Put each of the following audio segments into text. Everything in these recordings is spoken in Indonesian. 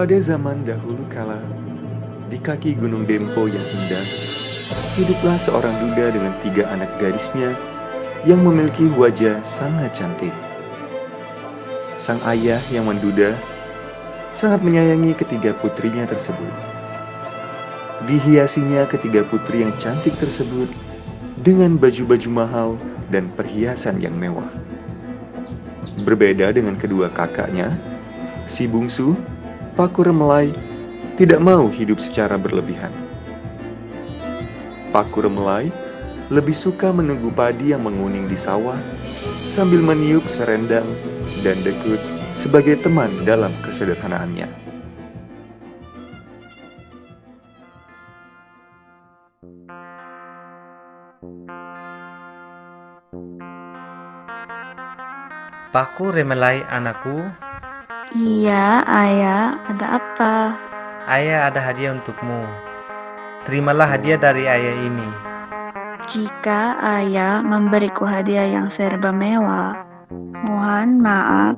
Pada zaman dahulu kala, di kaki Gunung Dempo yang indah, hiduplah seorang duda dengan 3 anak gadisnya yang memiliki wajah sangat cantik. Sang ayah yang menduda sangat menyayangi ketiga putrinya tersebut. Dihiasinya ketiga putri yang cantik tersebut dengan baju-baju mahal dan perhiasan yang mewah. Berbeda dengan kedua kakaknya, si bungsu, Paku Remelai, tidak mau hidup secara berlebihan. Paku Remelai lebih suka menunggu padi yang menguning di sawah sambil meniup serendang dan dekut sebagai teman dalam kesederhanaannya. Paku Remelai, anakku. Iya, Ayah, ada apa? Ayah ada hadiah untukmu. Terimalah hadiah dari Ayah ini. Jika Ayah memberiku hadiah yang serba mewah, mohon maaf,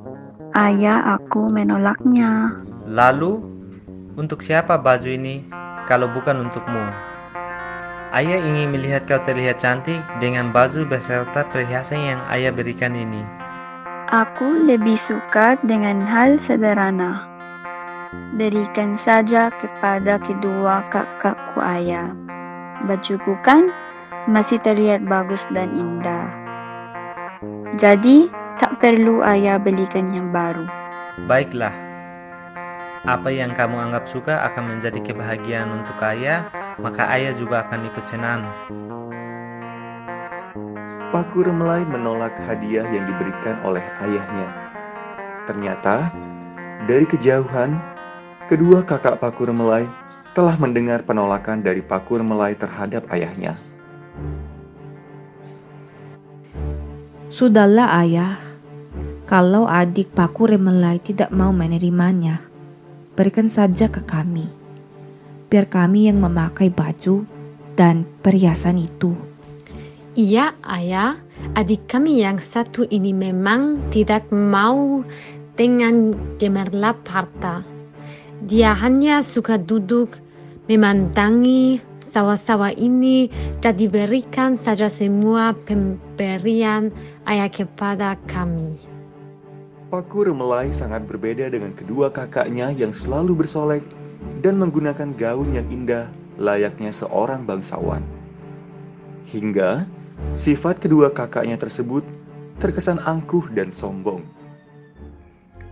Ayah, aku menolaknya. Lalu, untuk siapa baju ini kalau bukan untukmu? Ayah ingin melihat kau terlihat cantik dengan baju beserta perhiasan yang Ayah berikan ini. Aku lebih suka dengan hal sederhana. Berikan saja kepada kedua kakakku, Ayah. Bajuku kan masih terlihat bagus dan indah. Jadi, tak perlu Ayah belikan yang baru. Baiklah. Apa yang kamu anggap suka akan menjadi kebahagiaan untuk Ayah, maka Ayah juga akan ikut senang. Paku Remelai menolak hadiah yang diberikan oleh ayahnya. Ternyata, dari kejauhan, kedua kakak Paku Remelai telah mendengar penolakan dari Paku Remelai terhadap ayahnya. Sudahlah, Ayah, kalau adik Paku Remelai tidak mau menerimanya, berikan saja ke kami, biar kami yang memakai baju dan perhiasan itu. Iya, Ayah, adik kami yang satu ini memang tidak mau dengan gemerlap harta. Dia hanya suka duduk memandangi sawah-sawah ini, dan diberikan saja semua pemberian Ayah kepada kami. Paku Remelai sangat berbeda dengan kedua kakaknya yang selalu bersolek dan menggunakan gaun yang indah layaknya seorang bangsawan. Hingga sifat kedua kakaknya tersebut terkesan angkuh dan sombong.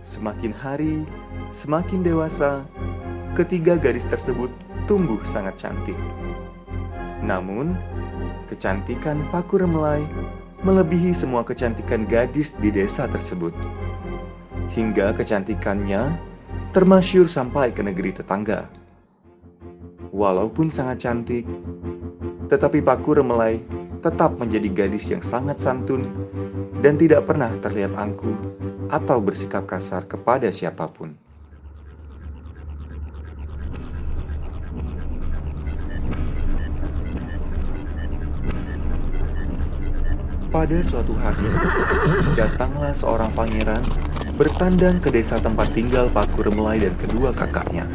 Semakin hari, semakin dewasa, ketiga gadis tersebut tumbuh sangat cantik. Namun, kecantikan Paku Remelai melebihi semua kecantikan gadis di desa tersebut. Hingga kecantikannya termasyhur sampai ke negeri tetangga. Walaupun sangat cantik, tetapi Paku Remelai tetap menjadi gadis yang sangat santun dan tidak pernah terlihat angkuh atau bersikap kasar kepada siapapun. Pada suatu hari, datanglah seorang pangeran bertandang ke desa tempat tinggal Paku Remelai dan kedua kakaknya.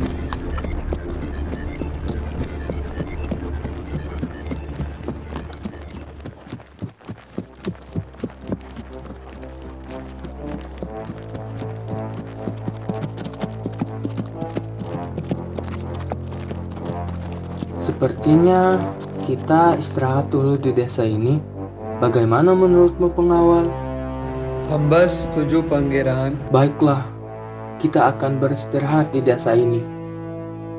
Sepertinya kita istirahat dulu di desa ini. Bagaimana menurutmu, pengawal? Hamba setuju, Pangeran. Baiklah, kita akan beristirahat di desa ini.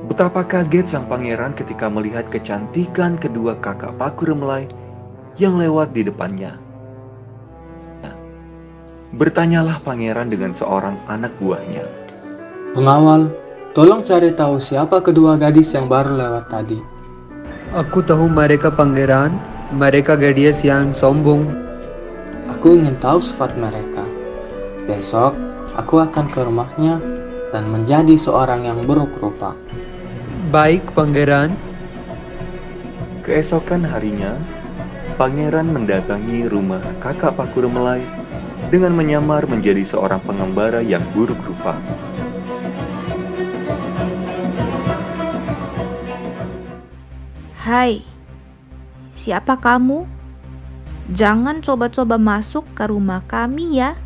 Betapa kaget sang pangeran ketika melihat kecantikan kedua kakak Paku Remelai yang lewat di depannya. Bertanyalah pangeran dengan seorang anak buahnya. Pengawal, tolong cari tahu siapa kedua gadis yang baru lewat tadi. Aku tahu mereka, Pangeran. Mereka gadis yang sombong. Aku ingin tahu sifat mereka. Besok aku akan ke rumahnya dan menjadi seorang yang buruk rupa. Baik, Pangeran. Keesokan harinya, Pangeran mendatangi rumah kakak Paku Remelai dengan menyamar menjadi seorang pengembara yang buruk rupa. "Hai, siapa kamu? Jangan coba-coba masuk ke rumah kami ya."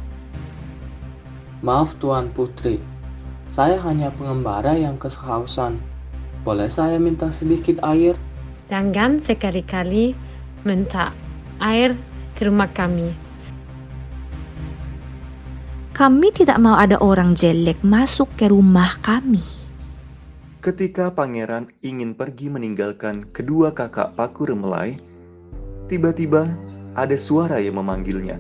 "Maaf Tuan Putri, saya hanya pengembara yang kehausan. Boleh saya minta sedikit air?" "Jangan sekali-kali minta air ke rumah kami. Kami tidak mau ada orang jelek masuk ke rumah kami." Ketika pangeran ingin pergi meninggalkan kedua kakak Paku Remelai, tiba-tiba ada suara yang memanggilnya.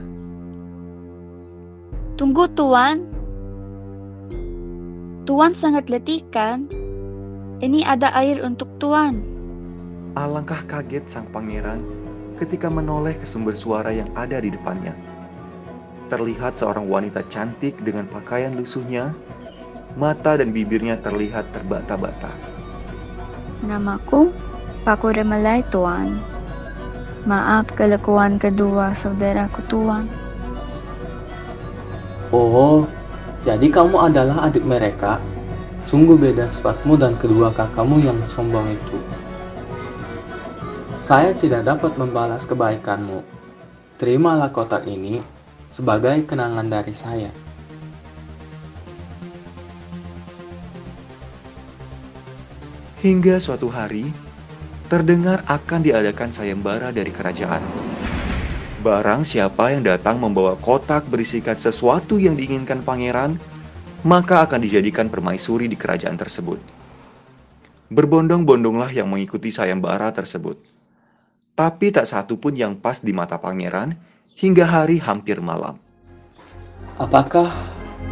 "Tunggu Tuan, Tuan sangat letih kan? Ini ada air untuk Tuan." Alangkah kaget sang pangeran ketika menoleh ke sumber suara yang ada di depannya. Terlihat seorang wanita cantik dengan pakaian lusuhnya, mata dan bibirnya terlihat terbata-bata. "Namaku Paku Remelai Tuan. Maaf kelekuan kedua saudaraku Tuan." "Oh, jadi kamu adalah adik mereka? Sungguh beda sifatmu dan kedua kakakmu yang sombong itu. Saya tidak dapat membalas kebaikanmu. Terimalah kotak ini sebagai kenangan dari saya." Hingga suatu hari, terdengar akan diadakan sayembara dari kerajaan. Barang siapa yang datang membawa kotak berisikan sesuatu yang diinginkan pangeran, maka akan dijadikan permaisuri di kerajaan tersebut. Berbondong-bondonglah yang mengikuti sayembara tersebut. Tapi tak satu pun yang pas di mata pangeran hingga hari hampir malam. "Apakah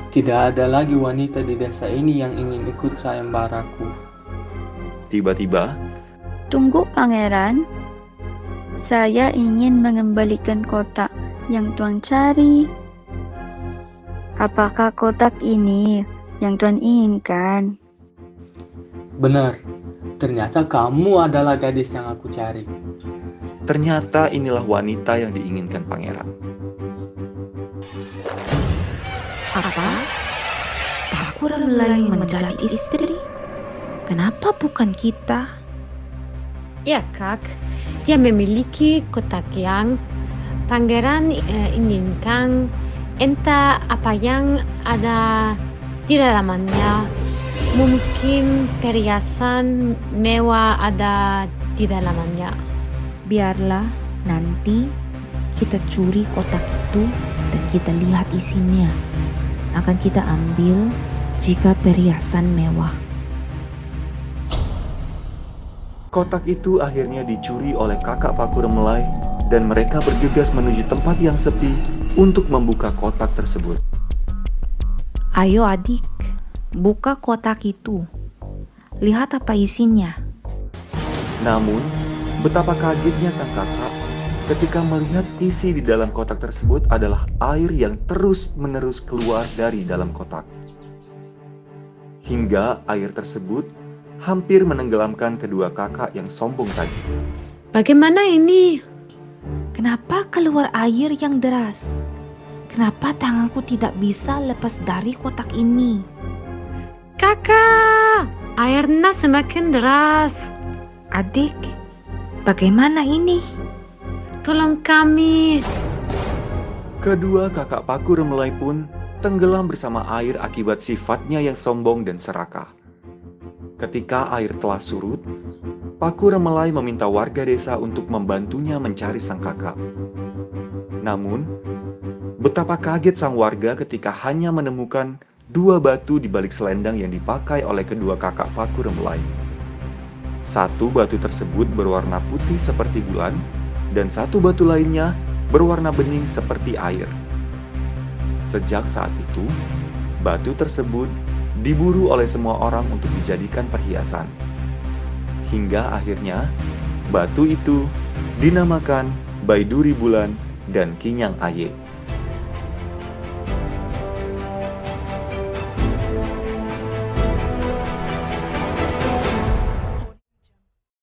tidak ada lagi wanita di desa ini yang ingin ikut sayembaraku?" Tiba-tiba, "Tunggu pangeran. Saya ingin mengembalikan kotak yang Tuan cari. Apakah kotak ini yang Tuan inginkan?" "Benar, ternyata kamu adalah gadis yang aku cari." Ternyata inilah wanita yang diinginkan pangeran. Apa? Paku Remelai menjadi istri? Kenapa bukan kita? "Ya kak, dia memiliki kotak yang pangeran inginkan. Entah apa yang ada di dalamnya. Mungkin perhiasan mewah ada di dalamnya." "Biarlah nanti kita curi kotak itu dan kita lihat isinya. Akan kita ambil jika perhiasan mewah." Kotak itu akhirnya dicuri oleh kakak Paku Remelai dan mereka bergegas menuju tempat yang sepi untuk membuka kotak tersebut. "Ayo adik, buka kotak itu. Lihat apa isinya." Namun, betapa kagetnya sang kakak ketika melihat isi di dalam kotak tersebut adalah air yang terus-menerus keluar dari dalam kotak. Hingga air tersebut hampir menenggelamkan kedua kakak yang sombong tadi. "Bagaimana ini? Kenapa keluar air yang deras? Kenapa tanganku tidak bisa lepas dari kotak ini?" "Kakak, airnya semakin deras." "Adik, bagaimana ini? Tolong kami." Kedua kakak Paku Remelai pun tenggelam bersama air akibat sifatnya yang sombong dan serakah. Ketika air telah surut, Paku Remelai meminta warga desa untuk membantunya mencari sang kakak. Namun, betapa kaget sang warga ketika hanya menemukan dua batu di balik selendang yang dipakai oleh kedua kakak Paku Remelai. Satu batu tersebut berwarna putih seperti bulan, dan satu batu lainnya berwarna bening seperti air. Sejak saat itu, batu tersebut diburu oleh semua orang untuk dijadikan perhiasan. Hingga akhirnya, batu itu dinamakan Baiduri Bulan dan Kinyang Ayep.